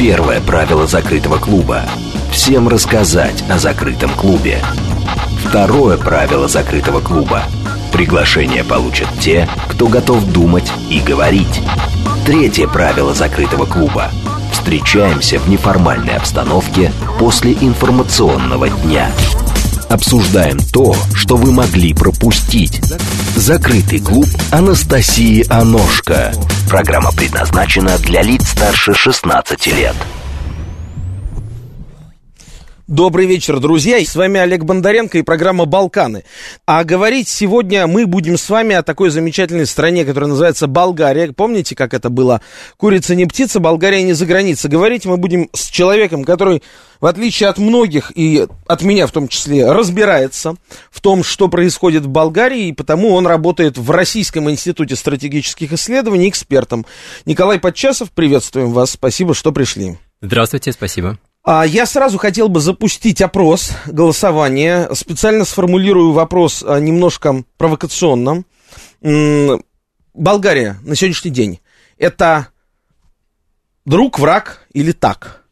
Первое правило закрытого клуба – всем рассказать о закрытом клубе. Второе правило закрытого клуба – приглашение получат те, кто готов думать и говорить. Третье правило закрытого клуба – встречаемся в неформальной обстановке после информационного дня. Обсуждаем то, что вы могли пропустить. «Закрытый клуб» Анастасии Аношка. Программа предназначена для лиц старше 16 лет. Добрый вечер, друзья. С вами Олег Бондаренко и программа «Балканы». А говорить сегодня мы будем с вами о такой замечательной стране, которая называется Болгария. Помните, как это было? Курица не птица, Болгария не за граница. Говорить мы будем с человеком, который, в отличие от многих, и от меня в том числе, разбирается в том, что происходит в Болгарии, и потому он работает в Российском институте стратегических исследований экспертом. Николай Подчасов, приветствуем вас. Спасибо, что пришли. Здравствуйте, спасибо. Я сразу хотел бы запустить опрос, голосование. Специально сформулирую вопрос немножко провокационно. Болгария на сегодняшний день – это друг, враг или так?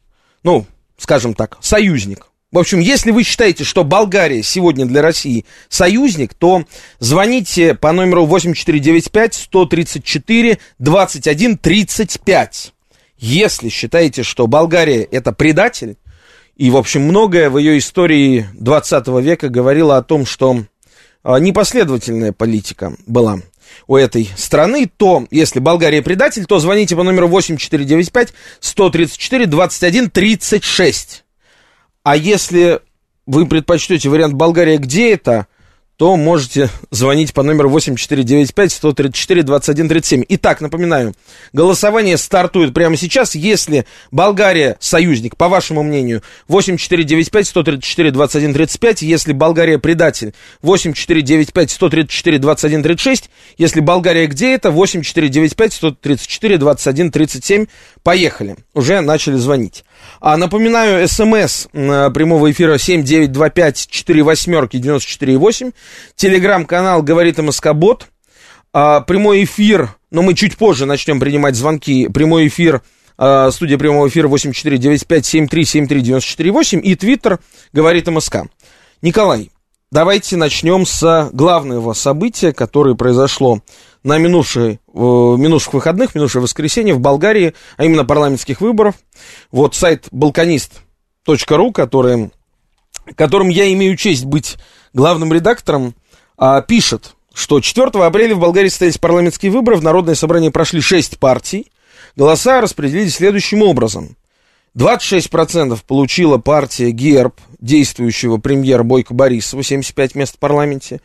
Ну, скажем так, союзник. В общем, если вы считаете, что Болгария сегодня для России союзник, то звоните по номеру 8495-134-2135. Если считаете, что Болгария – это предатель, и, в общем, многое в ее истории 20 века говорило о том, что непоследовательная политика была у этой страны, то, если Болгария предатель, то звоните по номеру 8495-134-2136. А если вы предпочтете вариант «Болгария, где это?», то можете звонить по номеру 8495-134-2137. Итак, напоминаю, голосование стартует прямо сейчас. Если Болгария союзник, по вашему мнению, 8495-134-2135. Если Болгария предатель, 8495-134-2136. Если Болгария где это, 8495-134-2137. Поехали. Уже начали звонить. А напоминаю, СМС прямого эфира 7925-48-94-8. Телеграм-канал «Говорит МСК-бот». Прямой эфир, но мы чуть позже начнем принимать звонки. Прямой эфир, студия прямого эфира 8495-7373-94-8 и Твиттер «Говорит МСК». Николай, давайте начнем с главного события, которое произошло на минувших выходных, минувшее воскресенье в Болгарии, а именно парламентских выборов. Вот сайт balkanist.ru, которым я имею честь быть главным редактором, пишет, что 4 апреля в Болгарии состоялись парламентские выборы, в народное собрание прошли 6 партий, голоса распределились следующим образом. 26% получила партия ГЕРБ, действующего премьера Бойко Борисова, 75 мест в парламенте.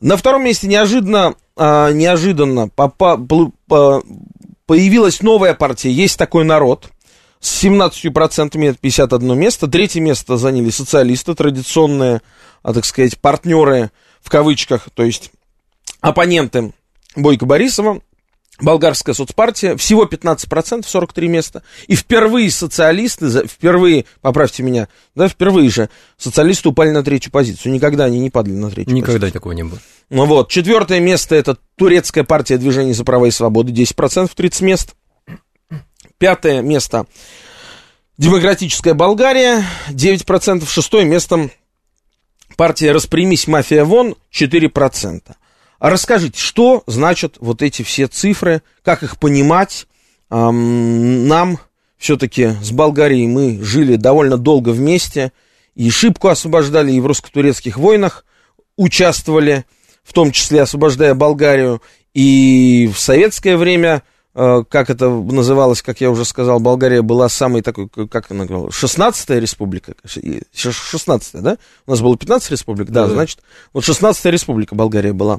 На втором месте неожиданно появилась новая партия «Есть такой народ», с 17% это 51 место. Третье место заняли социалисты, традиционные, так сказать, партнеры, в кавычках, то есть оппоненты Бойко Борисова, Болгарская соцпартия, всего 15%, 43 места. И впервые социалисты упали на третью позицию. Никогда они не падали на третью позицию. Никогда такого не было. Ну вот, 4-е место это турецкая партия «Движение за права и свободы», 10%, 30 мест. 5-е место Демократическая Болгария, 9%. 6-е место партия «Распрямись, мафия вон», 4%. Расскажите, что значат вот эти все цифры, как их понимать? Нам все-таки с Болгарией мы жили довольно долго вместе, и Шипку освобождали, и в русско-турецких войнах участвовали, в том числе освобождая Болгарию, и в советское время, как это называлось, как я уже сказал, Болгария была самой такой, как она говорила, 16-я республика, 16-я, да? У нас было 15 республик, да, значит, вот 16-я республика Болгария была.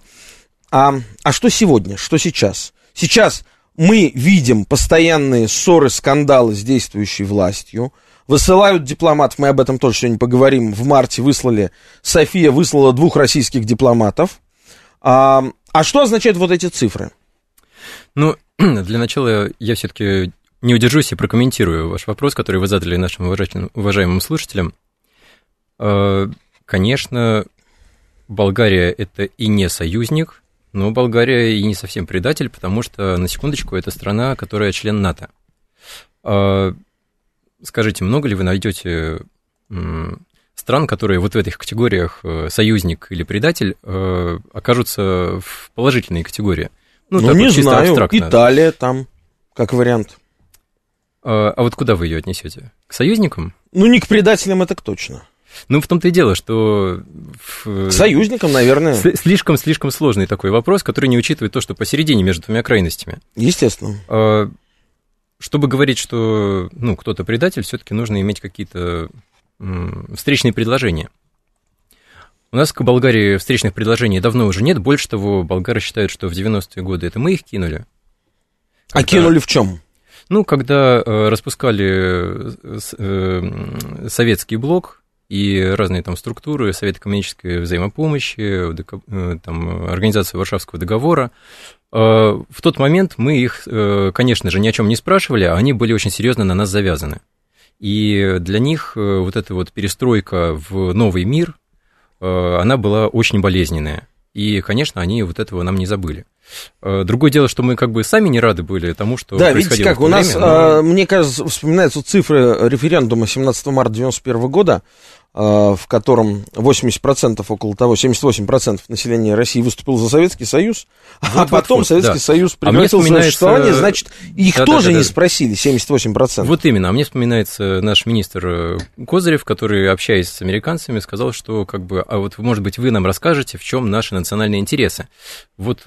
А что сегодня, что сейчас? Сейчас мы видим постоянные ссоры, скандалы с действующей властью, высылают дипломатов, мы об этом тоже сегодня поговорим, в марте София выслала 2 российских дипломатов. А что означают вот эти цифры? Ну, для начала я все-таки не удержусь и прокомментирую ваш вопрос, который вы задали нашим уважаемым слушателям. Конечно, Болгария – это и не союзник, но Болгария и не совсем предатель, потому что, на секундочку, это страна, которая член НАТО. скажите, много ли вы найдете стран, которые вот в этих категориях союзник или предатель окажутся в положительной категории? Ну так, не вот, знаю, абстрактно. Италия там, как вариант. А вот куда вы ее отнесете? К союзникам? Ну, не к предателям, это точно. Ну, в том-то и дело, что... К союзникам, наверное. Слишком сложный такой вопрос, который не учитывает то, что посередине между двумя крайностями. Естественно. Чтобы говорить, что ну, кто-то предатель, все-таки нужно иметь какие-то встречные предложения. У нас к Болгарии встречных предложений давно уже нет. Больше того, болгары считают, что в 90-е годы это мы их кинули. Когда... А кинули в чем? Ну, когда распускали советский блок и разные там структуры, Совет Экономической Взаимопомощи, там, Организация Варшавского договора, в тот момент мы их, конечно же, ни о чем не спрашивали, а они были очень серьезно на нас завязаны. И для них вот эта вот перестройка в новый мир, она была очень болезненная. И, конечно, они вот этого нам не забыли. Другое дело, что мы как бы сами не рады были тому, что да, происходило. Да, видите как, у нас, но... мне кажется, вспоминаются цифры референдума 17 марта 1991 года, в котором 80%, около того, 78% населения России выступило за Советский Союз, вот, а потом вот, Советский да. Союз прекратил свое существование, значит, их тоже не спросили, 78%. Вот именно, а мне вспоминается наш министр Козырев, который, общаясь с американцами, сказал, что, как бы, а вот, может быть, вы нам расскажете, в чем наши национальные интересы. Вот...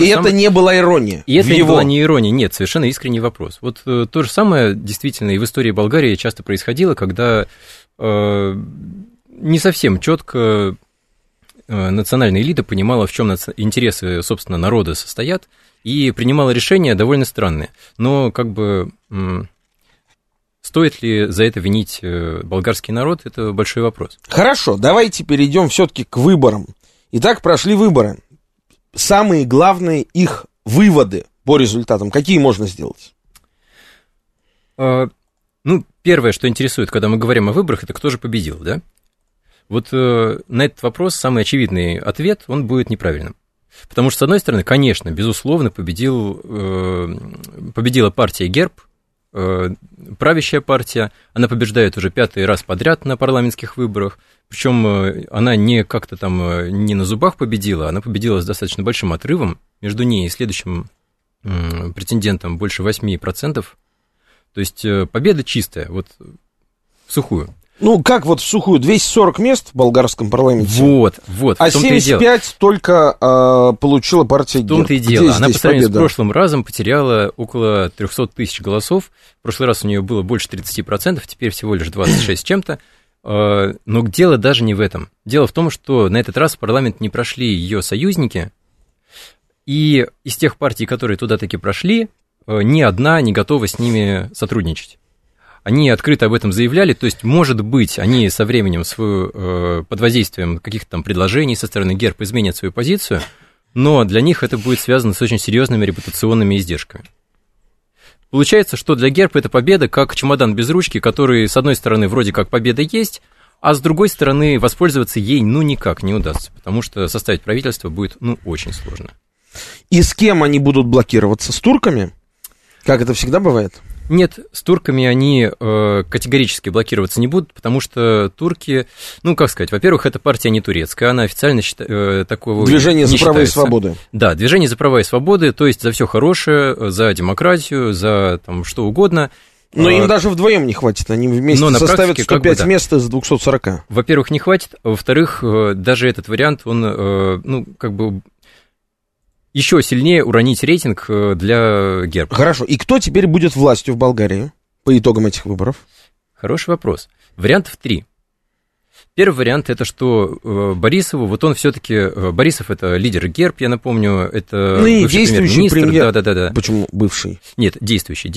И это не была ирония. И это не была не ирония, нет, совершенно искренний вопрос. Вот то же самое действительно и в истории Болгарии часто происходило, когда не совсем четко национальная элита понимала, в чем интересы, собственно, народа состоят, и принимала решения довольно странные. Но как бы стоит ли за это винить болгарский народ, это большой вопрос. Хорошо, давайте перейдем все-таки к выборам. Итак, прошли выборы. Самые главные их выводы по результатам, какие можно сделать? Ну, первое, что интересует, когда мы говорим о выборах, это кто же победил, да? Вот на этот вопрос самый очевидный ответ, он будет неправильным. Потому что, с одной стороны, конечно, безусловно, победила партия ГЕРБ, правящая партия, она побеждает уже 5-й раз подряд на парламентских выборах, причем она не как-то там не на зубах победила, она победила с достаточно большим отрывом, между ней и следующим претендентом больше 8%, то есть победа чистая, вот в сухую. Ну, как вот в сухую? 240 мест в болгарском парламенте. Вот. А 75 только получила партия ГЕРБ. В том-то и дело. Она по сравнению с прошлым разом потеряла около 300 тысяч голосов. В прошлый раз у нее было больше 30%, теперь всего лишь 26 с чем-то. Но дело даже не в этом. Дело в том, что на этот раз в парламент не прошли ее союзники. И из тех партий, которые туда таки прошли, ни одна не готова с ними сотрудничать. Они открыто об этом заявляли, то есть, может быть, они со временем под воздействием каких-то там предложений со стороны ГЕРБ изменят свою позицию, но для них это будет связано с очень серьезными репутационными издержками. Получается, что для ГЕРБ эта победа как чемодан без ручки, который, с одной стороны, вроде как победа есть, а с другой стороны, воспользоваться ей ну никак не удастся, потому что составить правительство будет ну очень сложно. И с кем они будут блокироваться? С турками? Как это всегда бывает? Нет, с турками они категорически блокироваться не будут, потому что турки, ну, как сказать, во-первых, эта партия не турецкая, она официально такого Движение за права и свободы. Да, Движение за права и свободы, то есть за все хорошее, за демократию, за там, что угодно. Но им даже вдвоем не хватит, они вместе составят 105 как бы, да. мест из 240. Во-первых, не хватит, во-вторых, даже этот вариант, он, ну, как бы... еще сильнее уронить рейтинг для ГЕРБ. Хорошо. И кто теперь будет властью в Болгарии по итогам этих выборов? Хороший вопрос. Вариантов 3. Первый вариант – это что Борисову, вот он все-таки... Борисов – это лидер ГЕРБ, я напомню, это бывший премьер-министр. Да. Почему бывший? Нет, действующий.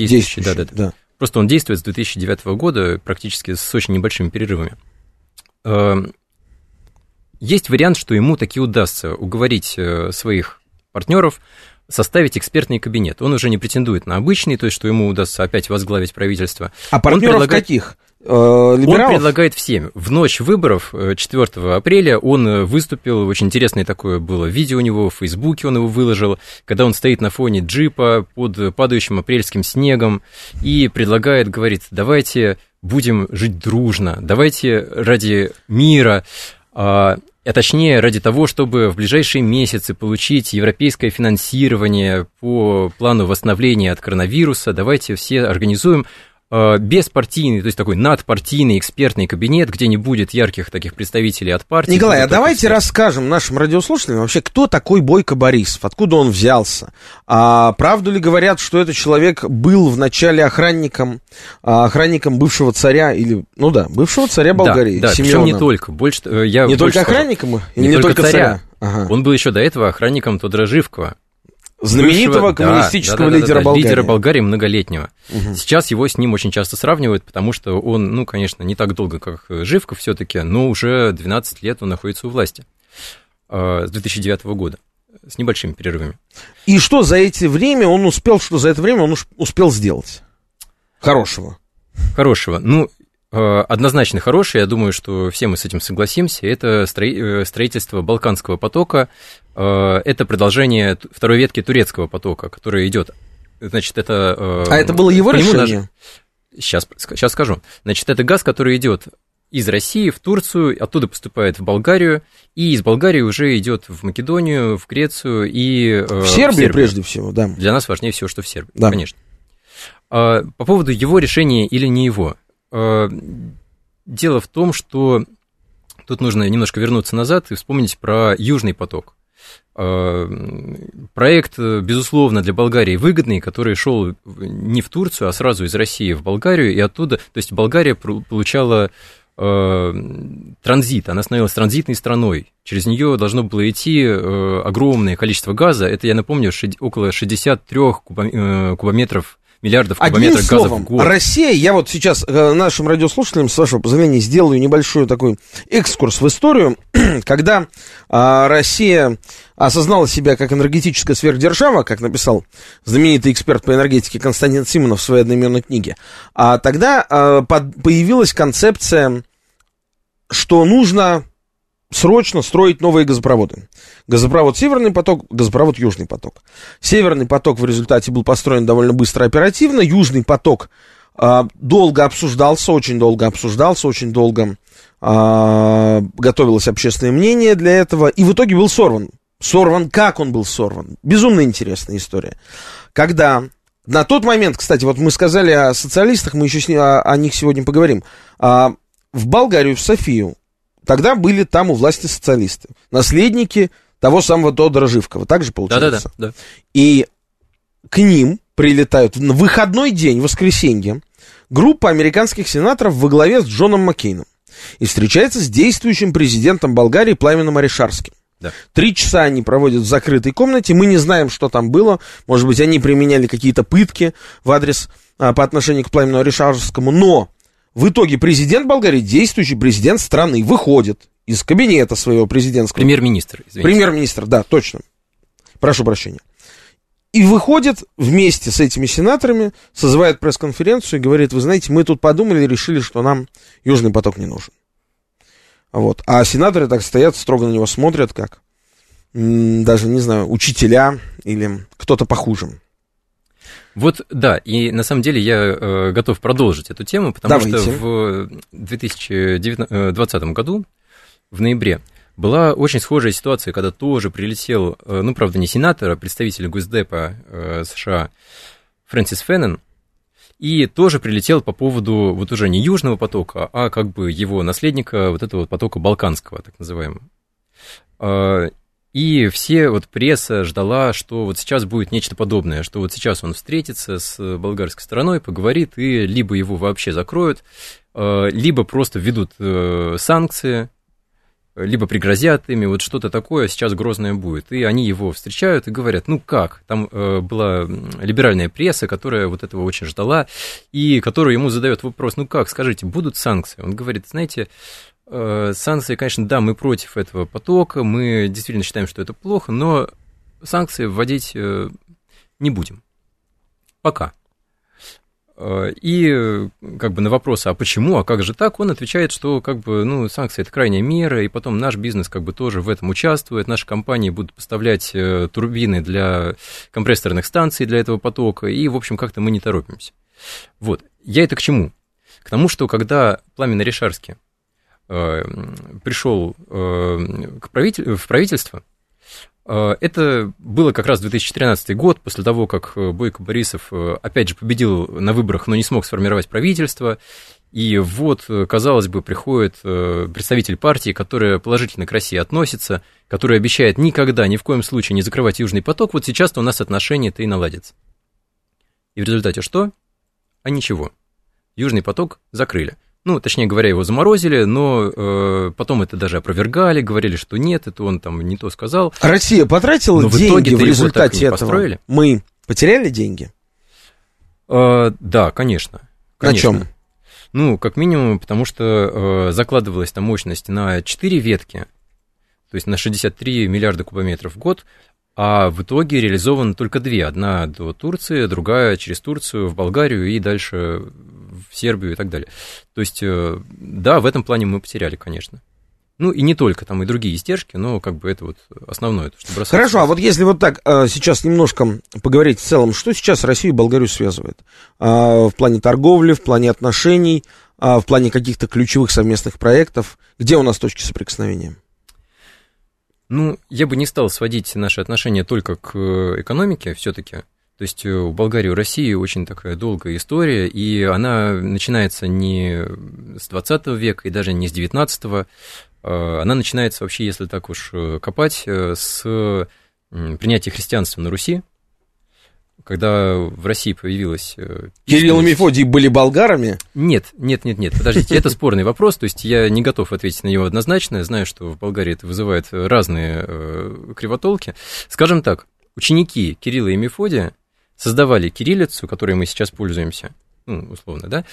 Просто он действует с 2009 года, практически с очень небольшими перерывами. Есть вариант, что ему таки удастся уговорить своих партнеров составить экспертный кабинет. Он уже не претендует на обычный, то есть, что ему удастся опять возглавить правительство. А партнеров каких? Либералов. Он предлагает всем. В ночь выборов 4 апреля он выступил, очень интересное такое было видео у него, в Фейсбуке он его выложил, когда он стоит на фоне джипа под падающим апрельским снегом и предлагает, говорит, давайте будем жить дружно, давайте ради мира, а точнее ради того, чтобы в ближайшие месяцы получить европейское финансирование по плану восстановления от коронавируса, давайте все организуем беспартийный, то есть такой надпартийный экспертный кабинет, где не будет ярких таких представителей от партии. Николай, а давайте расскажем нашим радиослушателям вообще, кто такой Бойко Борисов, откуда он взялся. А правду ли говорят, что этот человек был вначале охранником бывшего царя, или, ну да, бывшего царя Болгарии, да, Симеона? Да, причем не только. Больше, я не только охранником? Не только царя. Ага. Он был еще до этого охранником Тодора Живкова. Знаменитого коммунистического лидера Болгарии. Лидера Болгарии многолетнего. Угу. Сейчас его с ним очень часто сравнивают, потому что он, ну, конечно, не так долго, как Живков все-таки, но уже 12 лет он находится у власти. С 2009 года. С небольшими перерывами. И что за это время он успел, сделать? Хорошего. Ну, однозначно хорошее, я думаю, что все мы с этим согласимся, это строительство Балканского потока, это продолжение второй ветки Турецкого потока, которая идет. Значит, это... А это было его решение? Сейчас скажу. Значит, это газ, который идет из России в Турцию, оттуда поступает в Болгарию, и из Болгарии уже идет в Македонию, в Грецию и... В Сербию, прежде всего, да. Для нас важнее всего, что в Сербии, да, конечно. По поводу его решения или не его... Дело в том, что тут нужно немножко вернуться назад и вспомнить про Южный поток. Проект, безусловно, для Болгарии выгодный, который шел не в Турцию, а сразу из России в Болгарию, и оттуда, то есть Болгария получала транзит, она становилась транзитной страной. Через нее должно было идти огромное количество газа, это, я напомню, около 63 кубометров. Миллиардов кубометров газа в год. Одним словом, Россия, я вот сейчас нашим радиослушателям, с вашего позволения, сделаю небольшой такой экскурс в историю, когда Россия осознала себя как энергетическая сверхдержава, как написал знаменитый эксперт по энергетике Константин Симонов в своей одноименной книге, а тогда появилась концепция, что нужно срочно строить новые газопроводы. Газопровод «Северный поток», газопровод «Южный поток». «Северный поток» в результате был построен довольно быстро и оперативно. «Южный поток» долго обсуждался, очень долго готовилось общественное мнение для этого, и в итоге был сорван. Как он был сорван? Безумно интересная история. Когда... На тот момент, кстати, вот мы сказали о социалистах, мы еще о них сегодня поговорим. В Болгарию, в Софию, тогда были там у власти социалисты, наследники того самого Тодора Живкова, так же получается? Да. И к ним прилетают в выходной день, в воскресенье, группа американских сенаторов во главе с Джоном Маккейном и встречается с действующим президентом Болгарии Пламеном Орешарским. Да. 3 часа они проводят в закрытой комнате, мы не знаем, что там было, может быть, они применяли какие-то пытки в адрес по отношению к Пламену Орешарскому, но... В итоге президент Болгарии, действующий президент страны, выходит из кабинета своего президентского... Премьер-министр, извините. Премьер-министр, да, точно. Прошу прощения. И выходит вместе с этими сенаторами, созывает пресс-конференцию и говорит, вы знаете, мы тут подумали и решили, что нам Южный поток не нужен. Вот. А сенаторы так стоят, строго на него смотрят, как, даже, не знаю, учителя или кто-то похуже. Вот, да, и на самом деле я готов продолжить эту тему, потому что в 2020 году, в ноябре, была очень схожая ситуация, когда тоже прилетел, ну, правда, не сенатор, а представитель Госдепа США Фрэнсис Фэннон, и тоже прилетел по поводу вот уже не Южного потока, а как бы его наследника, вот этого потока Балканского, так называемого. И все, вот пресса ждала, что вот сейчас будет нечто подобное, что вот сейчас он встретится с болгарской стороной, поговорит, и либо его вообще закроют, либо просто введут санкции, либо пригрозят ими, вот что-то такое сейчас грозное будет. И они его встречают и говорят, ну как? Там была либеральная пресса, которая вот этого очень ждала, и которая ему задает вопрос, ну как, скажите, будут санкции? Он говорит, знаете... Санкции, конечно, да, мы против этого потока, мы действительно считаем, что это плохо, но санкции вводить не будем. Пока. И как бы на вопрос, а почему, а как же так, он отвечает, что как бы, ну, санкции – это крайняя мера, и потом наш бизнес как бы тоже в этом участвует, наши компании будут поставлять турбины для компрессорных станций для этого потока, и, в общем, как-то мы не торопимся. Вот. Я это к чему? К тому, что когда Пламен Орешарски пришел в правительство, это было как раз 2013 год, после того, как Бойко Борисов, опять же, победил на выборах, но не смог сформировать правительство. И вот, казалось бы, приходит представитель партии, которая положительно к России относится, которая обещает никогда, ни в коем случае не закрывать Южный поток. Вот сейчас-то у нас отношения-то и наладятся. И в результате что? А ничего. Южный поток закрыли. Ну, точнее говоря, его заморозили, но потом это даже опровергали, говорили, что нет, это он там не то сказал. Россия потратила деньги в результате этого? Мы потеряли деньги? Да, конечно. На чем? Ну, как минимум, потому что закладывалась там мощность на 4 ветки, то есть на 63 миллиарда кубометров в год, а в итоге реализовано только 2. Одна до Турции, другая через Турцию, в Болгарию и дальше в Сербию и так далее. То есть, да, в этом плане мы потеряли, конечно. Ну, и не только, там и другие издержки, но как бы это вот основное, то, что бросается. Хорошо, а вот если вот так сейчас немножко поговорить в целом, что сейчас Россию и Болгарию связывает? В плане торговли, в плане отношений, в плане каких-то ключевых совместных проектов? Где у нас точки соприкосновения? Ну, я бы не стал сводить наши отношения только к экономике все-таки. То есть у Болгарии, у России очень такая долгая история, и она начинается не с 20 века и даже не с 19-го. Она начинается вообще, если так уж копать, с принятия христианства на Руси, когда в России появилась... Кирилл и Мефодий были болгарами? Нет, подождите, это спорный вопрос, то есть я не готов ответить на него однозначно, я знаю, что в Болгарии это вызывает разные кривотолки. Скажем так, ученики Кирилла и Мефодия создавали кириллицу, которой мы сейчас пользуемся, ну, условно, да,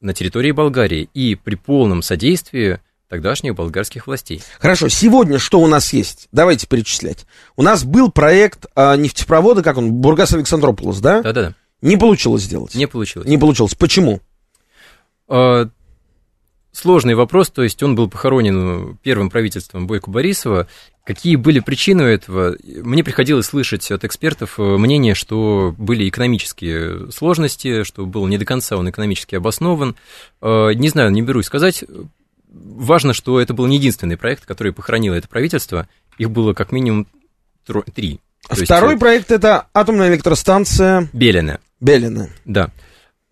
на территории Болгарии и при полном содействии тогдашних болгарских властей. Хорошо, сегодня что у нас есть? Давайте перечислять. У нас был проект нефтепровода, как он, Бургас-Александруполис, да? Да. Не получилось сделать? Не получилось. Почему? Сложный вопрос, то есть он был похоронен первым правительством Бойко Борисова. Какие были причины этого? Мне приходилось слышать от экспертов мнение, что были экономические сложности, что был не до конца он экономически обоснован. Не знаю, не берусь сказать. Важно, что это был не единственный проект, который похоронило это правительство. Их было как минимум 3. Второй проект – это атомная электростанция... Белене. Да.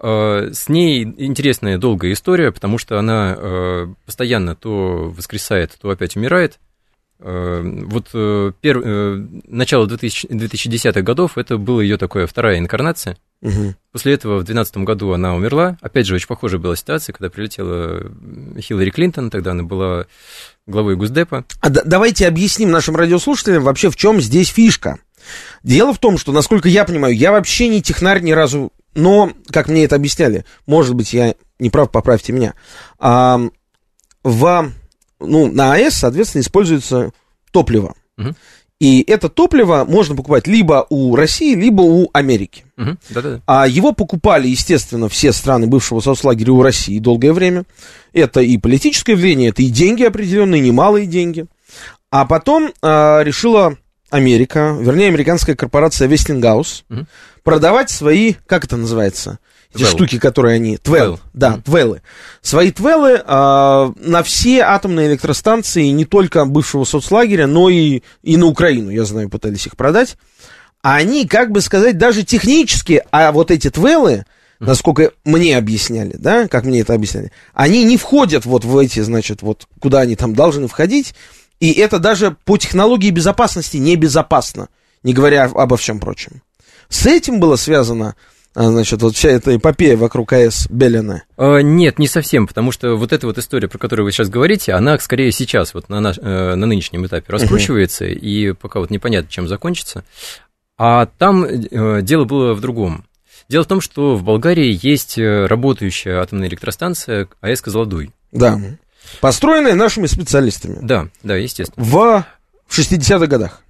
С ней интересная долгая история, потому что она постоянно то воскресает, то опять умирает. Вот начало 2010-х годов, это была ее такая вторая инкарнация. Угу. После этого в 2012 году она умерла. Опять же, очень похожая была ситуация, когда прилетела Хиллари Клинтон, тогда она была главой Госдепа. Давайте объясним нашим радиослушателям вообще, в чем здесь фишка. Дело в том, что, насколько я понимаю, я вообще не технарь ни разу, но, как мне это объясняли, может быть, я не прав, поправьте меня, на АЭС, соответственно, используется топливо. Угу. И это топливо можно покупать либо у России, либо у Америки. Угу. Да-да-да. А его покупали, естественно, все страны бывшего соцлагеря у России долгое время. Это и политическое влияние, это и деньги определенные, немалые деньги. А потом решила Америка, вернее, американская корпорация Вестингауз, угу, продавать свои, как это называется, эти штуки, которые они... Твел. Да, твелы. Свои твелы на все атомные электростанции не только бывшего соцлагеря, но и на Украину, я знаю, пытались их продать. А они, как бы сказать, даже технически, а вот эти твелы, насколько мне объясняли, да, как мне это объясняли, они не входят вот в эти, значит, вот куда они там должны входить, и это даже по технологии безопасности небезопасно, не говоря обо всем прочем. С этим было связано... Значит, вот вся эта эпопея вокруг АЭС Белене. Нет, не совсем, потому что вот эта вот история, про которую вы сейчас говорите, она скорее сейчас вот на нынешнем этапе раскручивается, и пока вот непонятно, чем закончится. А там дело было в другом. Дело в том, что в Болгарии есть работающая атомная электростанция АЭС Козлодуй. Да, построенная нашими специалистами. Да, естественно. В 60-х годах.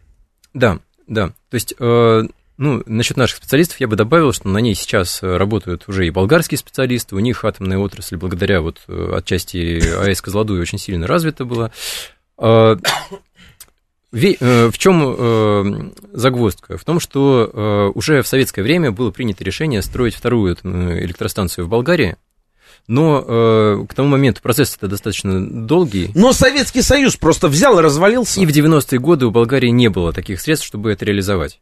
Да, то есть... Ну, насчет наших специалистов я бы добавил, что на ней сейчас работают уже и болгарские специалисты, у них атомная отрасль благодаря вот отчасти АЭС Козлодуй очень сильно развита была. В чем загвоздка? В том, что уже в советское время было принято решение строить вторую электростанцию в Болгарии, но к тому моменту процесс-то достаточно долгий. Но Советский Союз просто взял и развалился. И в 90-е годы у Болгарии не было таких средств, чтобы это реализовать.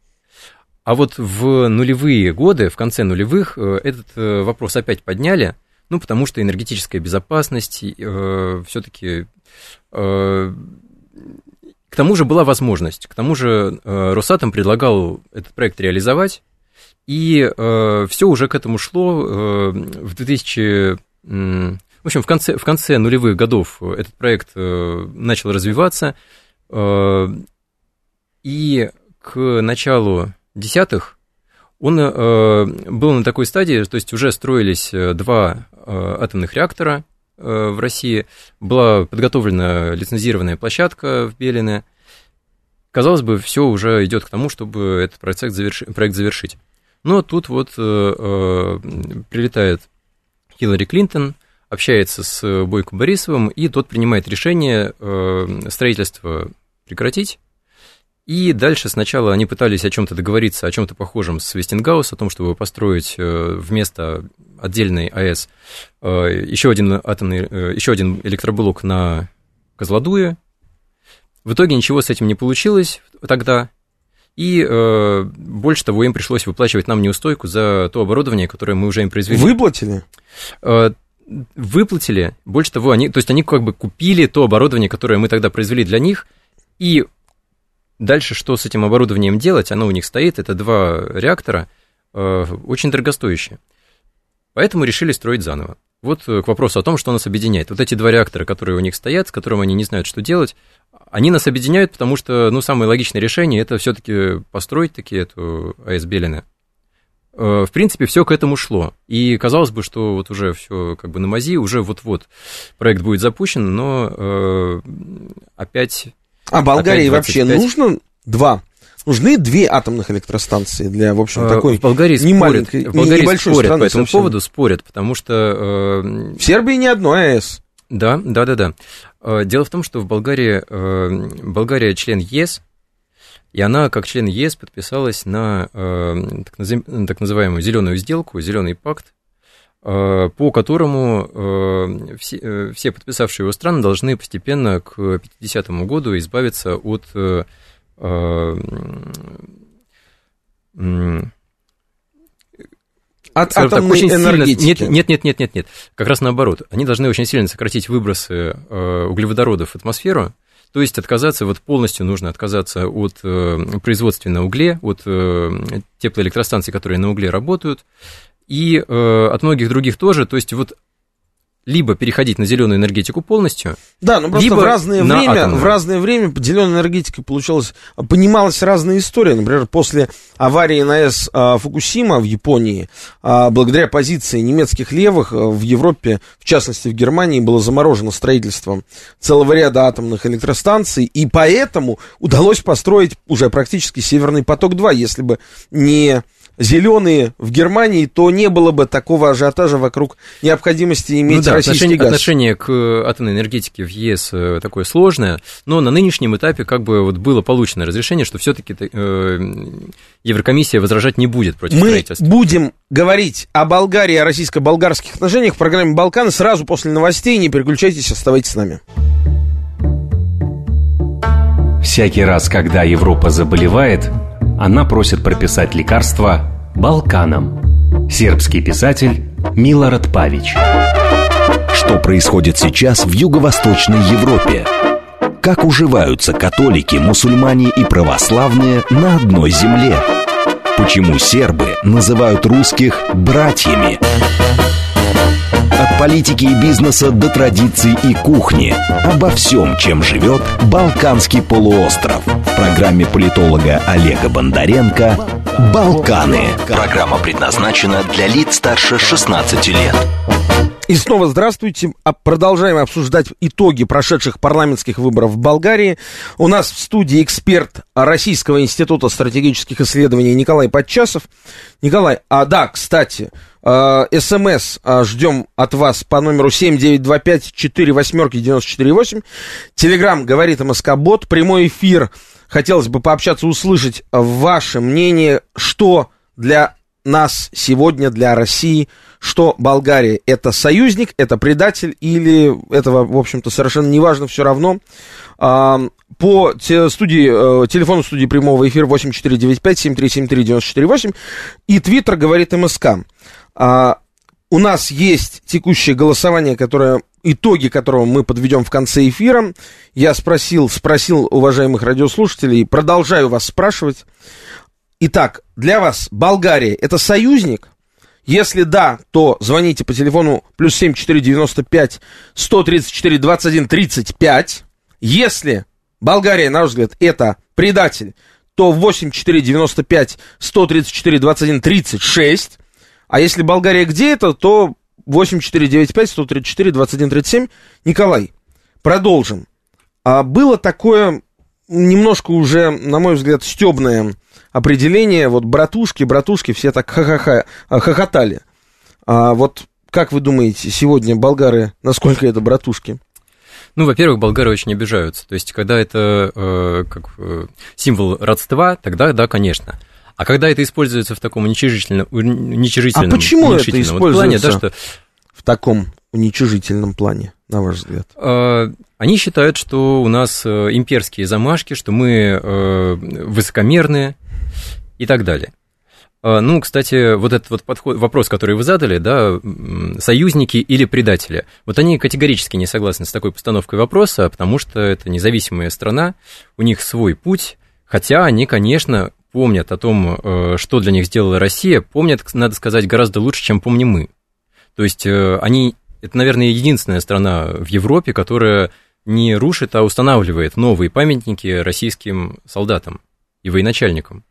А вот в нулевые годы, в конце нулевых, этот вопрос опять подняли, ну, потому что энергетическая безопасность все-таки... К тому же была возможность, к тому же Росатом предлагал этот проект реализовать, и все уже к этому шло. В конце нулевых годов этот проект начал развиваться, и к началу десятых он был на такой стадии, то есть уже строились два атомных реактора в России, была подготовлена лицензированная площадка в Белене. Казалось бы, все уже идет к тому, чтобы этот проект завершить. Но тут вот прилетает Хиллари Клинтон, общается с Бойко Борисовым, и тот принимает решение строительство прекратить. И дальше сначала они пытались о чем-то договориться, о чем-то похожем с Вестингауз, о том, чтобы построить вместо отдельной АЭС еще один электроблок на Козлодуе. В итоге ничего с этим не получилось тогда, и больше того, им пришлось выплачивать нам неустойку за то оборудование, которое мы уже им произвели. Выплатили. Больше того, они как бы купили то оборудование, которое мы тогда произвели для них, и дальше что с этим оборудованием делать? Оно у них стоит, это два реактора, очень дорогостоящие. Поэтому решили строить заново. Вот к вопросу о том, что нас объединяет. Вот эти два реактора, которые у них стоят, с которыми они не знают, что делать, они нас объединяют, потому что, ну, самое логичное решение – это все-таки построить эту АЭС Белене. В принципе, все к этому шло. И казалось бы, что вот уже все как бы на мази, уже вот-вот проект будет запущен, но опять... А Болгарии вообще нужны две атомных электростанции для, в общем, такой немаленькой, небольшой страны. По этому поводу спорят, потому что... В Сербии ни одной АЭС. Да. Дело в том, что в Болгарии Болгария член ЕС, и она, как член ЕС, подписалась на так называемую зеленую сделку, зеленый пакт, по которому все подписавшие его страны должны постепенно к 50 году избавиться от атомной энергетики. Нет. Как раз наоборот. Они должны очень сильно сократить выбросы углеводородов в атмосферу, то есть отказаться, вот полностью нужно отказаться от производства на угле, от теплоэлектростанций, которые на угле работают, и от многих других тоже, то есть вот либо переходить на зеленую энергетику полностью, да, но просто в разное время зеленой энергетикой понималась разная история. Например, после аварии на АЭС Фукусима в Японии, благодаря позиции немецких левых в Европе, в частности в Германии, было заморожено строительство целого ряда атомных электростанций, и поэтому удалось построить уже практически Северный поток-2, если бы не... зеленые в Германии, то не было бы такого ажиотажа вокруг необходимости иметь российский газ. Отношение к атомной энергетике в ЕС такое сложное, но на нынешнем этапе как бы вот было получено разрешение, что все-таки Еврокомиссия возражать не будет против строительства. Мы будем говорить о Болгарии, о российско-болгарских отношениях в программе «Балканы» сразу после новостей. Не переключайтесь, оставайтесь с нами. Всякий раз, когда Европа заболевает, она просит прописать лекарства Балканам. Сербский писатель Милорад Павич. Что происходит сейчас в Юго-Восточной Европе? Как уживаются католики, мусульмане и православные на одной земле? Почему сербы называют русских «братьями»? От политики и бизнеса до традиций и кухни. Обо всем, чем живет Балканский полуостров. В программе политолога Олега Бондаренко «Балканы». Программа предназначена для лиц старше 16 лет. И снова здравствуйте. Продолжаем обсуждать итоги прошедших парламентских выборов в Болгарии. У нас в студии эксперт Российского института стратегических исследований Николай Подчасов. Николай, да, кстати, СМС ждем от вас по номеру 7925-48-94-8. Телеграм говорит МСК-бот. Прямой эфир. Хотелось бы пообщаться, услышать ваше мнение, что для нас сегодня, для России, что Болгария — это союзник, это предатель, или этого, в общем-то, совершенно неважно, все равно. По телефону студии прямого эфира 8495-7373-94-8 и Твиттер говорит МСК. У нас есть текущее голосование, которое... итоги которого мы подведем в конце эфира. Я спросил уважаемых радиослушателей, продолжаю вас спрашивать. Итак, для вас Болгария — это союзник? Если да, то звоните по телефону плюс 7495-134-21-35. Если Болгария, на наш взгляд, это предатель, то 8495-134-21-36. А если Болгария где это, то 8495-134-21-37. Николай, продолжим. Было такое немножко уже, на мой взгляд, стебное определение. Вот братушки, все так хохотали. Вот как вы думаете, сегодня болгары, насколько это братушки? Ну, во-первых, болгары очень обижаются. То есть, когда это символ родства, тогда, да, конечно. А когда это используется в таком уничижительном плане... А почему это используется плане, да, что... в таком уничижительном плане, на ваш взгляд? Они считают, что у нас имперские замашки, что мы высокомерные и так далее. Ну, кстати, вот этот вот подход, вопрос, который вы задали, да, союзники или предатели, вот они категорически не согласны с такой постановкой вопроса, потому что это независимая страна, у них свой путь, хотя они, конечно, помнят о том, что для них сделала Россия, помнят, надо сказать, гораздо лучше, чем помним мы. То есть они, это, наверное, единственная страна в Европе, которая не рушит, а устанавливает новые памятники российским солдатам и военачальникам.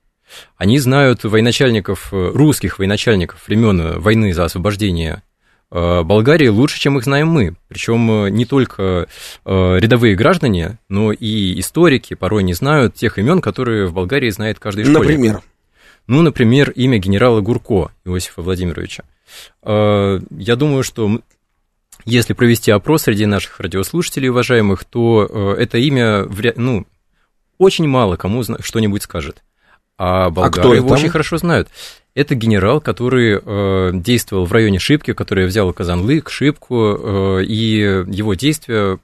Они знают военачальников, русских военачальников времен войны за освобождение Болгарии лучше, чем их знаем мы. Причем не только рядовые граждане, но и историки порой не знают тех имен, которые в Болгарии знает каждый школьник. Например? Ну, например, имя генерала Гурко Иосифа Владимировича. Я думаю, что если провести опрос среди наших радиослушателей, уважаемых, то это имя, ну, очень мало кому что-нибудь скажет. А болгары его очень хорошо знают. Это генерал, который действовал в районе Шипки, который взял Казанлык, Шипку, и его действия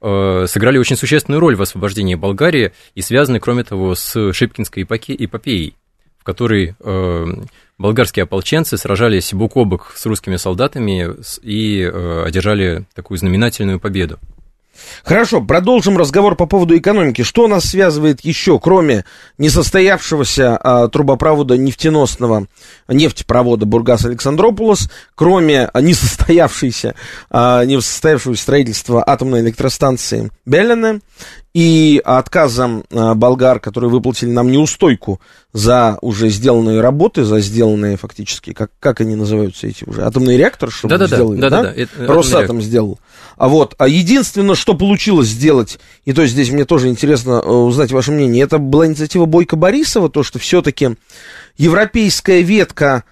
сыграли очень существенную роль в освобождении Болгарии и связаны, кроме того, с Шипкинской эпопеей, в которой болгарские ополченцы сражались бок о бок с русскими солдатами и одержали такую знаменательную победу. Хорошо, продолжим разговор по поводу экономики. Что нас связывает еще, кроме несостоявшегося трубопровода нефтепровода Бургас-Александруполис, кроме несостоявшегося строительства атомной электростанции Белене и отказом болгар, которые выплатили нам неустойку за уже сделанные работы, за сделанные фактически, как они называются эти уже, атомный реактор, что мы сделали, да? Росатом сделал. А единственное, что получилось сделать, и то есть здесь мне тоже интересно узнать ваше мнение, это была инициатива Бойко Борисова, то, что все-таки европейская ветка,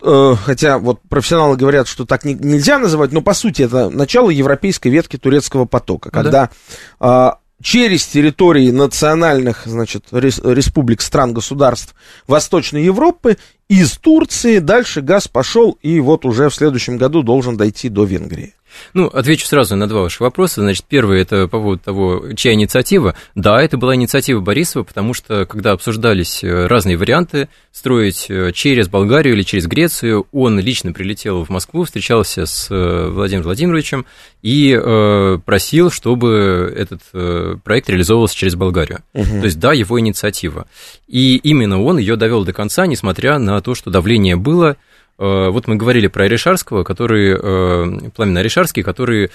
хотя вот профессионалы говорят, что так нельзя называть, но по сути это начало европейской ветки Турецкого потока, когда... через территории национальных, значит, республик, стран, государств Восточной Европы, из Турции, дальше газ пошел, и вот уже в следующем году должен дойти до Венгрии. Ну, отвечу сразу на два ваших вопроса. Значит, первый, это по поводу того, чья инициатива. Да, это была инициатива Борисова, потому что, когда обсуждались разные варианты строить через Болгарию или через Грецию, он лично прилетел в Москву, встречался с Владимиром Владимировичем и просил, чтобы этот проект реализовывался через Болгарию. Угу. То есть, да, его инициатива. И именно он ее довел до конца, несмотря на то, что давление было. Вот мы говорили про Орешарского, Пламена Орешарски, который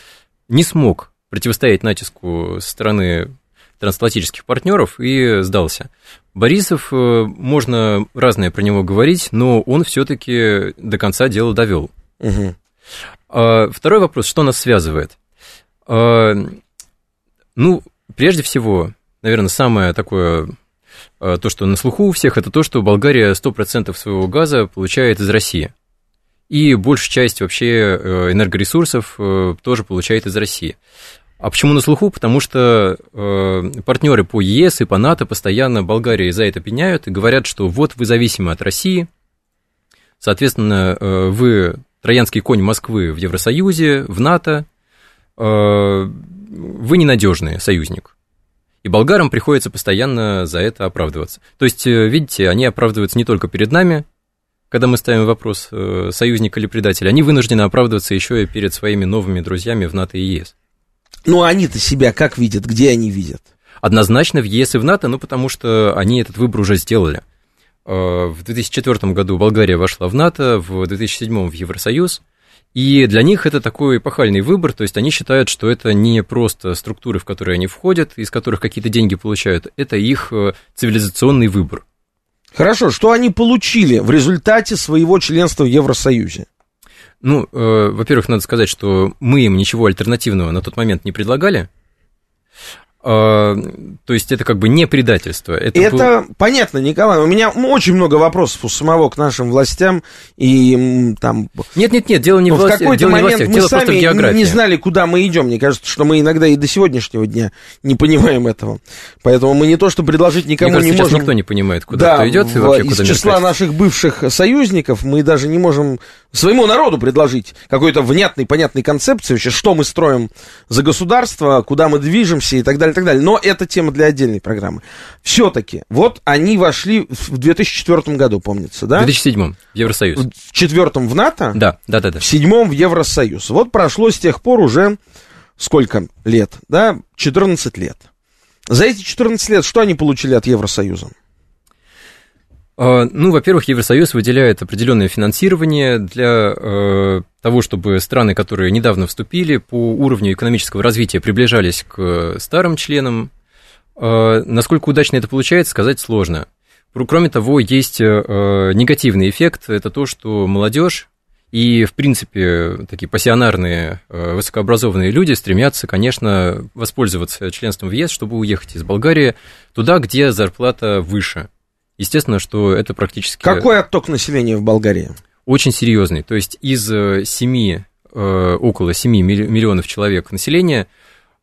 не смог противостоять натиску со стороны трансатлантических партнеров и сдался. Борисов, можно разное про него говорить, но он все-таки до конца дело довел. Угу. Второй вопрос, что нас связывает? Ну, прежде всего, наверное, самое такое, то, что на слуху у всех, это то, что Болгария 100% своего газа получает из России. И большая часть вообще энергоресурсов тоже получает из России. А почему на слуху? Потому что партнеры по ЕС и по НАТО постоянно Болгарии за это пеняют и говорят, что вот вы зависимы от России, соответственно, вы троянский конь Москвы в Евросоюзе, в НАТО, вы ненадежный союзник. И болгарам приходится постоянно за это оправдываться. То есть, видите, они оправдываются не только перед нами, когда мы ставим вопрос, союзник или предатель, они вынуждены оправдываться еще и перед своими новыми друзьями в НАТО и ЕС. Ну, они-то себя как видят, где они видят? Однозначно в ЕС и в НАТО, ну, потому что они этот выбор уже сделали. В 2004 году Болгария вошла в НАТО, в 2007 в Евросоюз. И для них это такой эпохальный выбор, то есть они считают, что это не просто структуры, в которые они входят, из которых какие-то деньги получают, это их цивилизационный выбор. Хорошо, что они получили в результате своего членства в Евросоюзе? Ну, во-первых, надо сказать, что мы им ничего альтернативного на тот момент не предлагали. То есть это как бы не предательство. Это понятно, Николай. У меня очень много вопросов у самого к нашим властям и там. Нет, дело не в властях. В какой-то момент мы сами не знали, куда мы идем. Мне кажется, что мы иногда и до сегодняшнего дня не понимаем этого. Поэтому мы не то, что предложить никому не можем. Сейчас никто не понимает, куда кто идет и вообще куда. Из числа наших бывших союзников мы даже не можем своему народу предложить какой-то внятной, понятной концепции вообще, что мы строим за государство, куда мы движемся и так далее. Но это тема для отдельной программы. Все-таки, вот они вошли в 2004 году, помнится, да? В 2007 в Евросоюз. В 2004 в НАТО? Да. В 2007 в Евросоюз. Вот прошло с тех пор уже сколько лет, да? 14 лет. За эти 14 лет что они получили от Евросоюза? Ну, во-первых, Евросоюз выделяет определенное финансирование для того, чтобы страны, которые недавно вступили, по уровню экономического развития приближались к старым членам. Насколько удачно это получается, сказать сложно. Кроме того, есть негативный эффект, это то, что молодежь и, в принципе, такие пассионарные, высокообразованные люди стремятся, конечно, воспользоваться членством в ЕС, чтобы уехать из Болгарии туда, где зарплата выше. Естественно, что это практически... Какой отток населения в Болгарии? Очень серьезный. То есть из около 7 миллионов человек населения,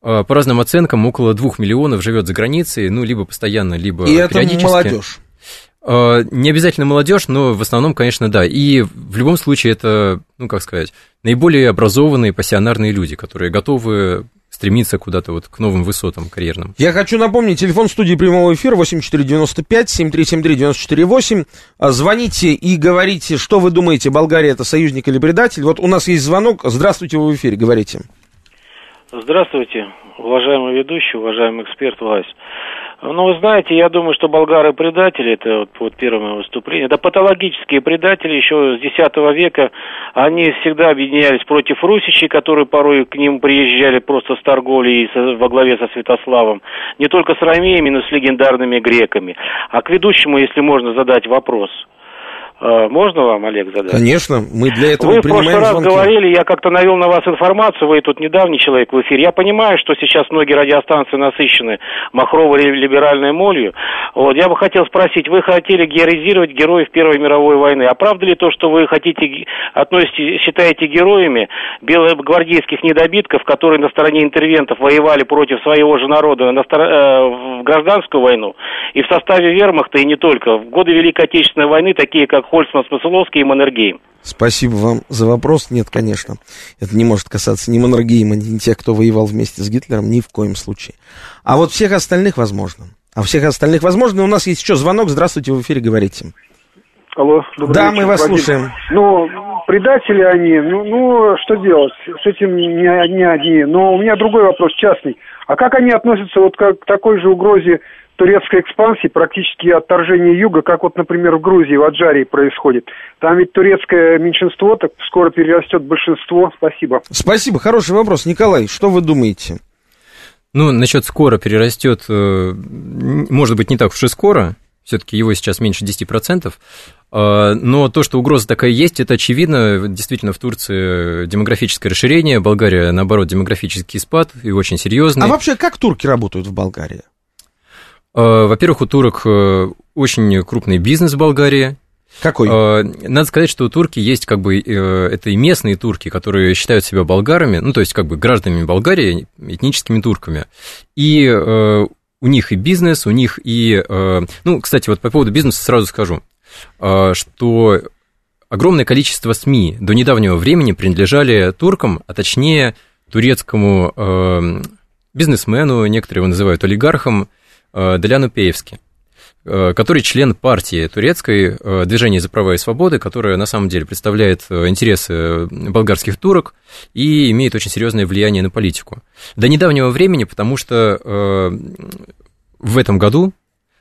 по разным оценкам, около 2 миллионов живет за границей, ну, либо постоянно, либо и периодически. И это молодежь? Не обязательно молодежь, но в основном, конечно, да. И в любом случае это, ну, как сказать, наиболее образованные, пассионарные люди, которые готовы... стремиться куда-то вот к новым высотам карьерным. Я хочу напомнить, телефон студии прямого эфира 8495-7373-94-8. Звоните и говорите, что вы думаете, Болгария это союзник или предатель. Вот у нас есть звонок. Здравствуйте, вы в эфире, говорите. Здравствуйте, уважаемый ведущий, уважаемый эксперт Вась. Ну, вы знаете, я думаю, что болгары предатели, это вот первое мое выступление, это патологические предатели еще с X века, они всегда объединялись против русичей, которые порой к ним приезжали просто с торговлей во главе со Святославом, не только с ромеями, но и с легендарными греками. А к ведущему, если можно, задать вопрос. Можно вам, Олег, задать? Конечно, мы для этого принимаем звонки. Вы в прошлый раз говорили, я как-то навел на вас информацию, вы тут недавний человек в эфире. Я понимаю, что сейчас многие радиостанции насыщены махровой либеральной молью. Вот, я бы хотел спросить, вы хотели героизировать героев Первой мировой войны. А правда ли то, что вы хотите, считаете героями белогвардейских недобитков, которые на стороне интервентов воевали против своего же народа в гражданскую войну и в составе вермахта, и не только? В годы Великой Отечественной войны такие, как Хольцман, Смысоловский и Маннергейм. Спасибо вам за вопрос. Нет, конечно, это не может касаться ни Маннергейма, ни тех, кто воевал вместе с Гитлером, ни в коем случае. А вот всех остальных возможно. У нас есть еще звонок. Здравствуйте, в эфире, говорите. Алло, добрый вечер. Да, мы вас слушаем. Ну, предатели они, ну, что делать? С этим не одни. Но у меня другой вопрос, частный. А как они относятся вот к такой же угрозе турецкой экспансии, практически отторжение юга, как вот, например, в Грузии, в Аджарии происходит. Там ведь турецкое меньшинство так скоро перерастет в большинство. Спасибо. Спасибо, хороший вопрос. Николай, что вы думаете? Ну, насчет скоро перерастет, может быть, не так уж и скоро, все-таки его сейчас меньше 10%, Но то, что угроза такая есть, это очевидно. Действительно, в Турции демографическое расширение, Болгария, наоборот, демографический спад, и очень серьезный. А вообще, как турки работают в Болгарии? Во-первых, у турок очень крупный бизнес в Болгарии. Какой? Надо сказать, что у турки есть как бы это и местные турки, которые считают себя болгарами, ну, то есть как бы гражданами Болгарии, этническими турками. И у них и бизнес, у них и... Ну, кстати, вот по поводу бизнеса сразу скажу, что огромное количество СМИ до недавнего времени принадлежали туркам, а точнее турецкому бизнесмену, некоторые его называют олигархом, Даляну Пеевски, который член партии турецкой «Движение за права и свободы», которая на самом деле представляет интересы болгарских турок и имеет очень серьезное влияние на политику. До недавнего времени, потому что в этом году,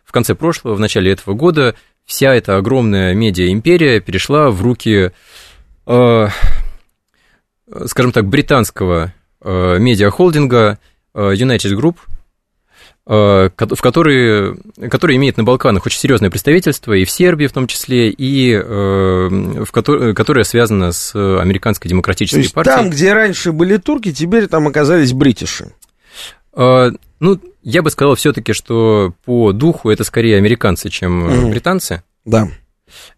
в конце прошлого, в начале этого года вся эта огромная медиа-империя перешла в руки, скажем так, британского медиа-холдинга United Group, который имеет на Балканах очень серьезное представительство, и в Сербии в том числе, и которое связано с американской демократической партией. Там, где раньше были турки, теперь там оказались бритиши. Ну, я бы сказал все-таки, что по духу это скорее американцы, чем британцы. Да.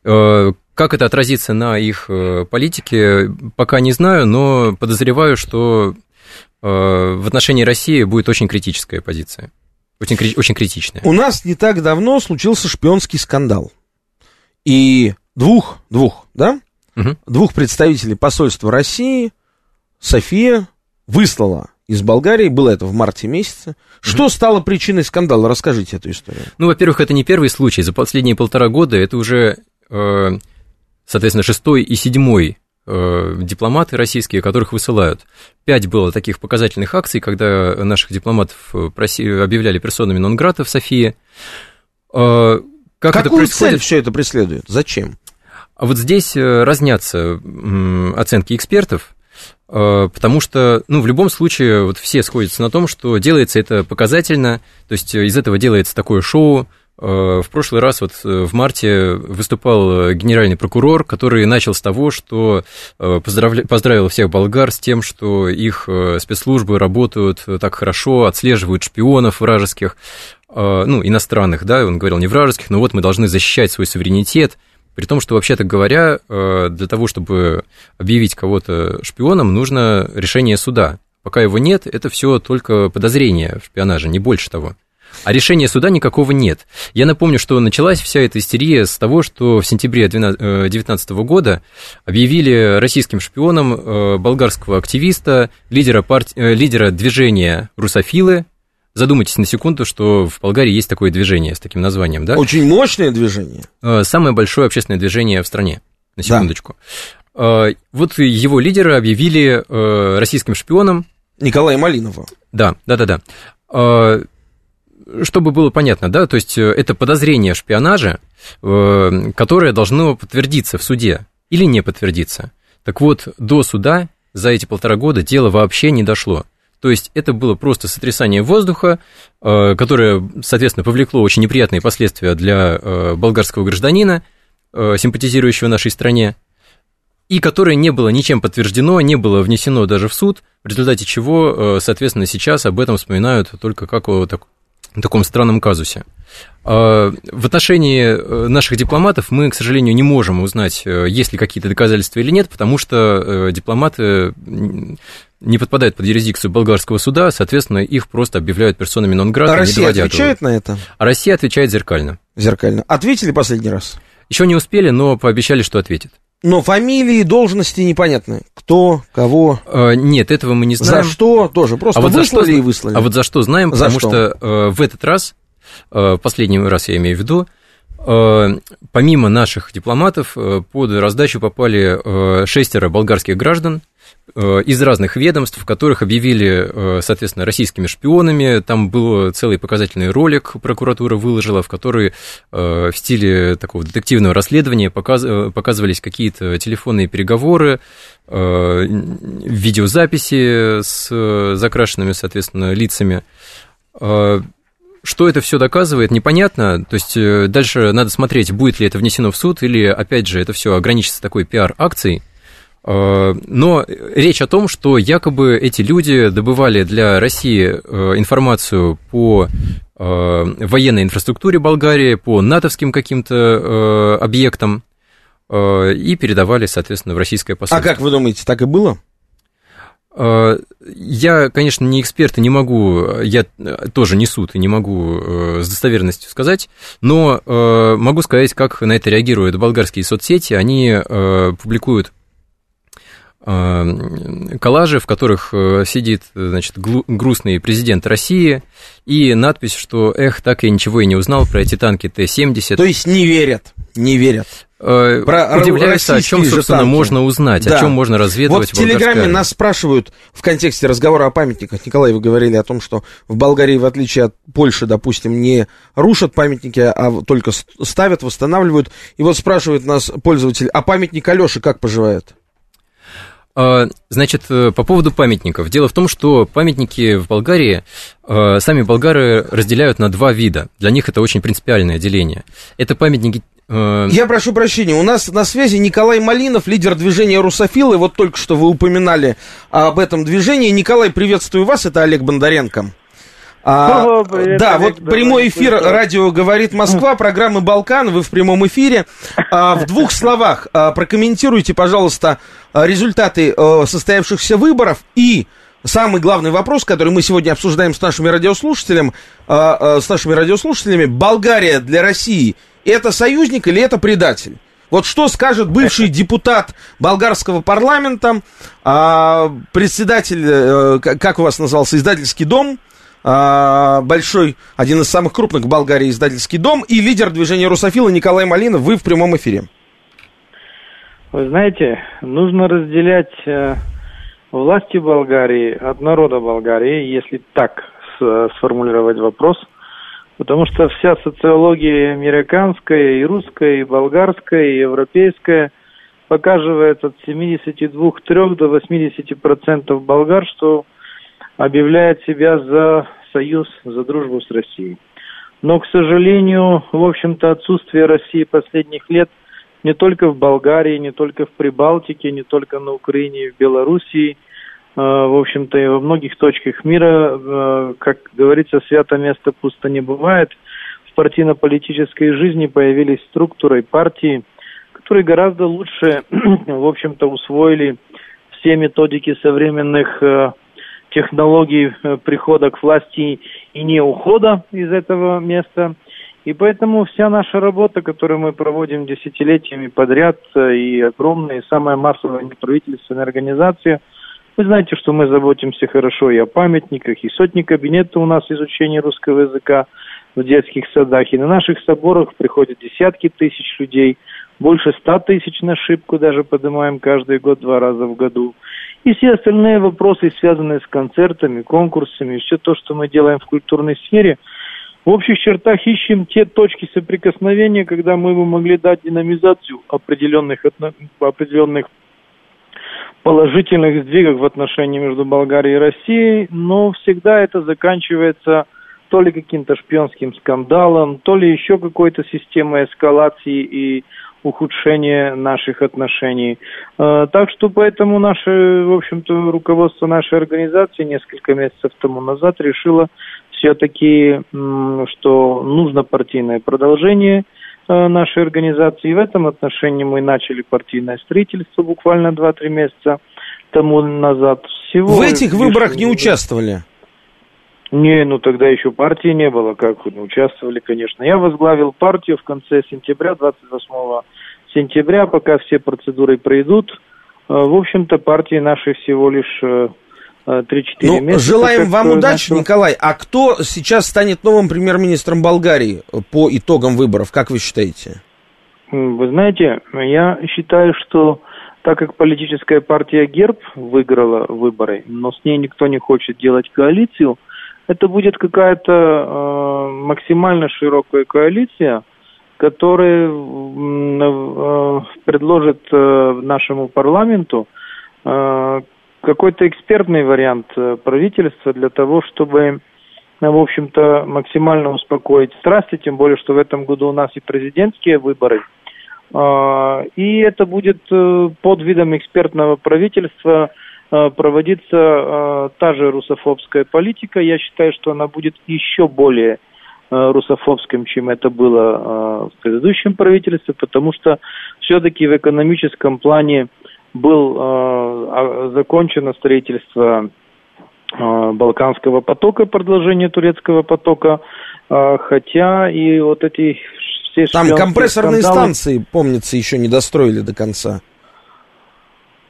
Как это отразится на их политике, пока не знаю, но подозреваю, что в отношении России будет очень критическая позиция. Очень критичная. У нас не так давно случился шпионский скандал. И двух представителей посольства России София выслала из Болгарии, было это в марте месяце. Что стало причиной скандала? Расскажите эту историю. Ну, во-первых, это не первый случай. За последние 1,5 года это уже, соответственно, 6-й и 7-й дипломаты российские, которых высылают. 5 было таких показательных акций, когда наших дипломатов объявляли персонами нон-грата в Софии. Какую цель все это преследует? Зачем? А вот здесь разнятся оценки экспертов. Потому что, ну, в любом случае, вот все сходятся на том, что делается это показательно, то есть из этого делается такое шоу. В прошлый раз, вот в марте, выступал генеральный прокурор, который начал с того, что поздравил всех болгар с тем, что их спецслужбы работают так хорошо, отслеживают шпионов вражеских, ну, иностранных, да, он говорил не вражеских, но вот мы должны защищать свой суверенитет. При том, что, вообще-то говоря, для того, чтобы объявить кого-то шпионом, нужно решение суда. Пока его нет, это все только подозрение в шпионаже, не больше того. А решения суда никакого нет. Я напомню, что началась вся эта истерия с того, что в сентябре 2019 года объявили российским шпионом болгарского активиста, лидера движения «Русофилы». Задумайтесь на секунду, что в Болгарии есть такое движение с таким названием, да? Очень мощное движение. Самое большое общественное движение в стране, на секундочку. Да. Вот его лидера объявили российским шпионом. Николая Малинова. Да. Чтобы было понятно, да, то есть это подозрение в шпионаже, которое должно подтвердиться в суде или не подтвердиться. Так вот, до суда за эти 1,5 года дело вообще не дошло. То есть это было просто сотрясание воздуха, которое, соответственно, повлекло очень неприятные последствия для болгарского гражданина, симпатизирующего нашей стране, и которое не было ничем подтверждено, не было внесено даже в суд, в результате чего, соответственно, сейчас об этом вспоминают только как о таком странном казусе. В отношении наших дипломатов мы, к сожалению, не можем узнать, есть ли какие-то доказательства или нет, потому что дипломаты не подпадают под юрисдикцию болгарского суда, соответственно, их просто объявляют персонами нон-грата. А Россия отвечает на это? А Россия отвечает зеркально. Зеркально. Ответили последний раз? Еще не успели, но пообещали, что ответит. Но фамилии и должности непонятны. Кто, кого. Нет, этого мы не знаем. За что тоже. Просто а вот выслали и выслали. А вот за что знаем, потому что в этот раз, в последний раз я имею в виду, помимо наших дипломатов под раздачу попали 6 болгарских граждан из разных ведомств, которых объявили, соответственно, российскими шпионами. Там был целый показательный ролик, прокуратура выложила, в который в стиле такого детективного расследования показывались какие-то телефонные переговоры, видеозаписи с закрашенными, соответственно, лицами. Что это все доказывает, непонятно. То есть дальше надо смотреть, будет ли это внесено в суд, или, опять же, это все ограничится такой пиар-акцией. Но речь о том, что якобы эти люди добывали для России информацию по военной инфраструктуре Болгарии, по натовским каким-то объектам и передавали, соответственно, в российское посольство. А как вы думаете, так и было? Я, конечно, не эксперт и не могу, я тоже не суд и не могу с достоверностью сказать, но могу сказать, как на это реагируют болгарские соцсети. Они публикуют коллажи, в которых сидит, значит, грустный президент России, и надпись, что «Эх, так я ничего и не узнал про эти танки Т-70». То есть не верят, не верят. Удивляются, о чем, собственно, танки можно узнать, да, о чем можно разведывать. Вот в Телеграме нас спрашивают в контексте разговора о памятниках. Николай, вы говорили о том, что в Болгарии, в отличие от Польши, допустим, не рушат памятники, а только ставят, восстанавливают. И вот спрашивают нас пользователи, а памятник Алёше как поживает? Значит, по поводу памятников. Дело в том, что памятники в Болгарии сами болгары разделяют на два вида. Для них это очень принципиальное деление. Это памятники... Я прошу прощения, у нас на связи Николай Малинов, лидер движения «Русофилы». Вот только что вы упоминали об этом движении. Николай, приветствую вас, это Олег Бондаренко. Привет, да, Олег, вот прямой эфир, радио «Говорит Москва», программы «Балкан», вы в прямом эфире. В двух словах прокомментируйте, пожалуйста, результаты состоявшихся выборов и... Самый главный вопрос, который мы сегодня обсуждаем с нашими радиослушателями, Болгария для России – это союзник или это предатель? Вот что скажет бывший депутат болгарского парламента, председатель, как у вас назывался, издательский дом, большой, один из самых крупных в Болгарии издательский дом, и лидер движения «Русофилы» Николай Малинов, вы в прямом эфире. Вы знаете, нужно разделять... власти Болгарии от народа Болгарии, если так сформулировать вопрос, потому что вся социология американская, и русская, и болгарская, и европейская показывает от 72-3 до 80% болгар, что объявляет себя за союз, за дружбу с Россией. Но, к сожалению, в общем-то, отсутствие России последних лет не только в Болгарии, не только в Прибалтике, не только на Украине и в Белоруссии, в общем-то, и во многих точках мира, как говорится, свято место пусто не бывает. В партийно-политической жизни появились структуры партии, которые гораздо лучше, в общем-то, усвоили все методики современных технологий прихода к власти и не ухода из этого места. И поэтому вся наша работа, которую мы проводим десятилетиями подряд, и огромная, и самая массовая неправительственная организация, вы знаете, что мы заботимся хорошо и о памятниках, и сотни кабинетов у нас изучения русского языка в детских садах, и на наших соборах приходят десятки тысяч людей, больше 100 тысяч на Шипку даже поднимаем каждый год, 2 раза в году. И все остальные вопросы, связанные с концертами, конкурсами, все то, что мы делаем в культурной сфере, в общих чертах ищем те точки соприкосновения, когда мы бы могли дать динамизацию определенных положительных сдвигов в отношении между Болгарией и Россией, но всегда это заканчивается то ли каким-то шпионским скандалом, то ли еще какой-то системой эскалации и ухудшения наших отношений. Так что поэтому наше, в общем-то, руководство нашей организации несколько месяцев тому назад решило все-таки, что нужно партийное продолжение нашей организации. И в этом отношении мы начали партийное строительство буквально 2-3 месяца тому назад. В этих выборах не участвовали? Не, ну тогда еще партии не было, как не участвовали, конечно. Я возглавил партию в конце сентября, 28 сентября, пока все процедуры пройдут. В общем-то, партии наши всего лишь... 3-4 месяца. Желаем вам удачи, Николай. А кто сейчас станет новым премьер-министром Болгарии по итогам выборов, как вы считаете? Вы знаете, я считаю, что так как политическая партия ГЕРБ выиграла выборы, но с ней никто не хочет делать коалицию, это будет какая-то максимально широкая коалиция, которая предложит нашему парламенту какой-то экспертный вариант правительства для того, чтобы в общем-то, максимально успокоить страсти, тем более, что в этом году у нас и президентские выборы. И это будет под видом экспертного правительства проводиться та же русофобская политика. Я считаю, что она будет еще более русофобским, чем это было в предыдущем правительстве, потому что все-таки в экономическом плане было закончено строительство Балканского потока, продолжение Турецкого потока, хотя и вот эти все там компрессорные станции, помнится, еще не достроили до конца.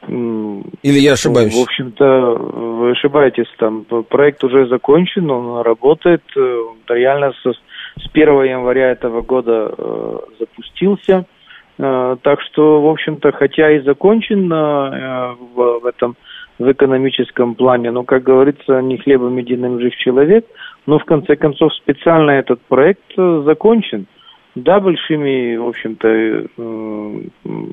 Или я ошибаюсь? В общем-то, вы ошибаетесь, там проект уже закончен, он работает, реально с 1 января этого года запустился, так что, в общем-то, хотя и закончен в экономическом плане, но, как говорится, не хлебом единым жив человек, но, в конце концов, специально этот проект закончен, да, большими, в общем-то,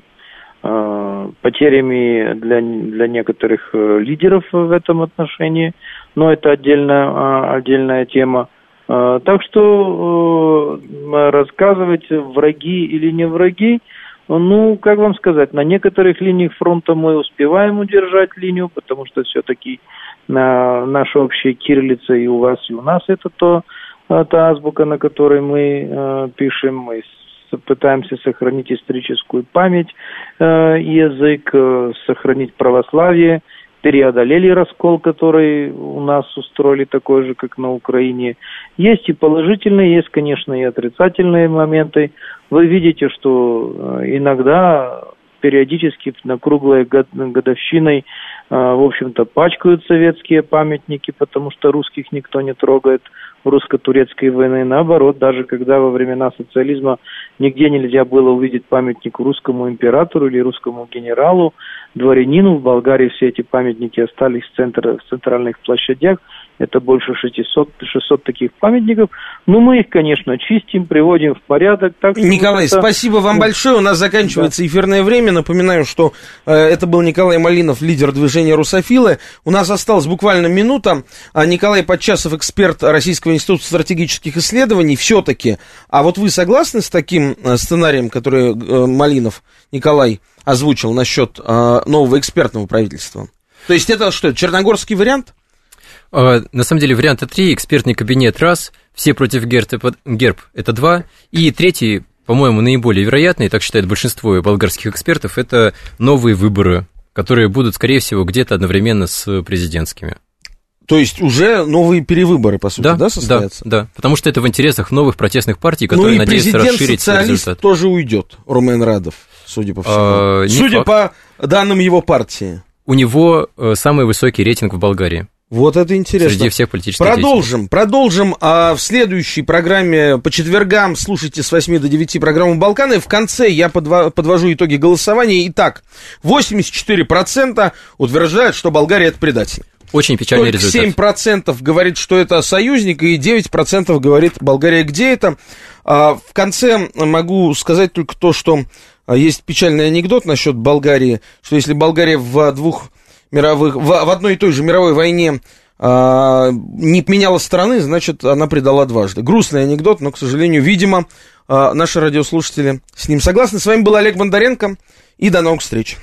потерями для некоторых лидеров в этом отношении, но это отдельная тема. Так что рассказывать, враги или не враги, ну, как вам сказать, на некоторых линиях фронта мы успеваем удержать линию, потому что все-таки наша общая кириллица и у вас, и у нас, это та азбука, на которой мы пишем, мы пытаемся сохранить историческую память, язык, сохранить православие, преодолели раскол, который у нас устроили такой же, как на Украине. Есть и положительные, есть, конечно, и отрицательные моменты. Вы видите, что иногда, периодически, на круглой годовщиной, в общем-то, пачкают советские памятники, потому что русских никто не трогает, русско-турецкой войны. Наоборот, даже когда во времена социализма нигде нельзя было увидеть памятник русскому императору или русскому генералу, дворянину, в Болгарии все эти памятники остались в центральных площадях. Это больше 600 таких памятников. Но мы их, конечно, чистим, приводим в порядок. Так, Николай, спасибо вам большое. У нас заканчивается эфирное время. Напоминаю, что это был Николай Малинов, лидер движения «Русофилы». У нас осталась буквально минута. Николай Подчасов, эксперт Российского института стратегических исследований. Все-таки, а вот вы согласны с таким сценарием, который Малинов Николай озвучил насчет нового экспертного правительства? То есть это что, черногорский вариант? На самом деле варианта три. Экспертный кабинет – раз, все против ГЕРБ – это два, и третий, по-моему, наиболее вероятный, так считает большинство болгарских экспертов, это новые выборы, которые будут, скорее всего, где-то одновременно с президентскими. То есть уже новые перевыборы, по сути, да состоятся? Да, потому что это в интересах новых протестных партий, которые надеются расширить результат. Ну и президент-социалист тоже уйдет, Румен Радов, судя по всему. Судя по данным его партии. У него самый высокий рейтинг в Болгарии. Вот это интересно. Среди всех политических деятелей. Продолжим. В следующей программе по четвергам слушайте с 8 до 9 программу «Балканы». В конце я подвожу итоги голосования. Итак, 84% утверждают, что Болгария – это предатель. Очень печальный результат. 7% говорит, что это союзник, и 9% говорит, Болгария где это. В конце могу сказать только то, что есть печальный анекдот насчет Болгарии, что если Болгария в одной и той же мировой войне не меняла страны, значит, она предала дважды. Грустный анекдот, но, к сожалению, видимо, наши радиослушатели с ним согласны. С вами был Олег Бондаренко, и до новых встреч.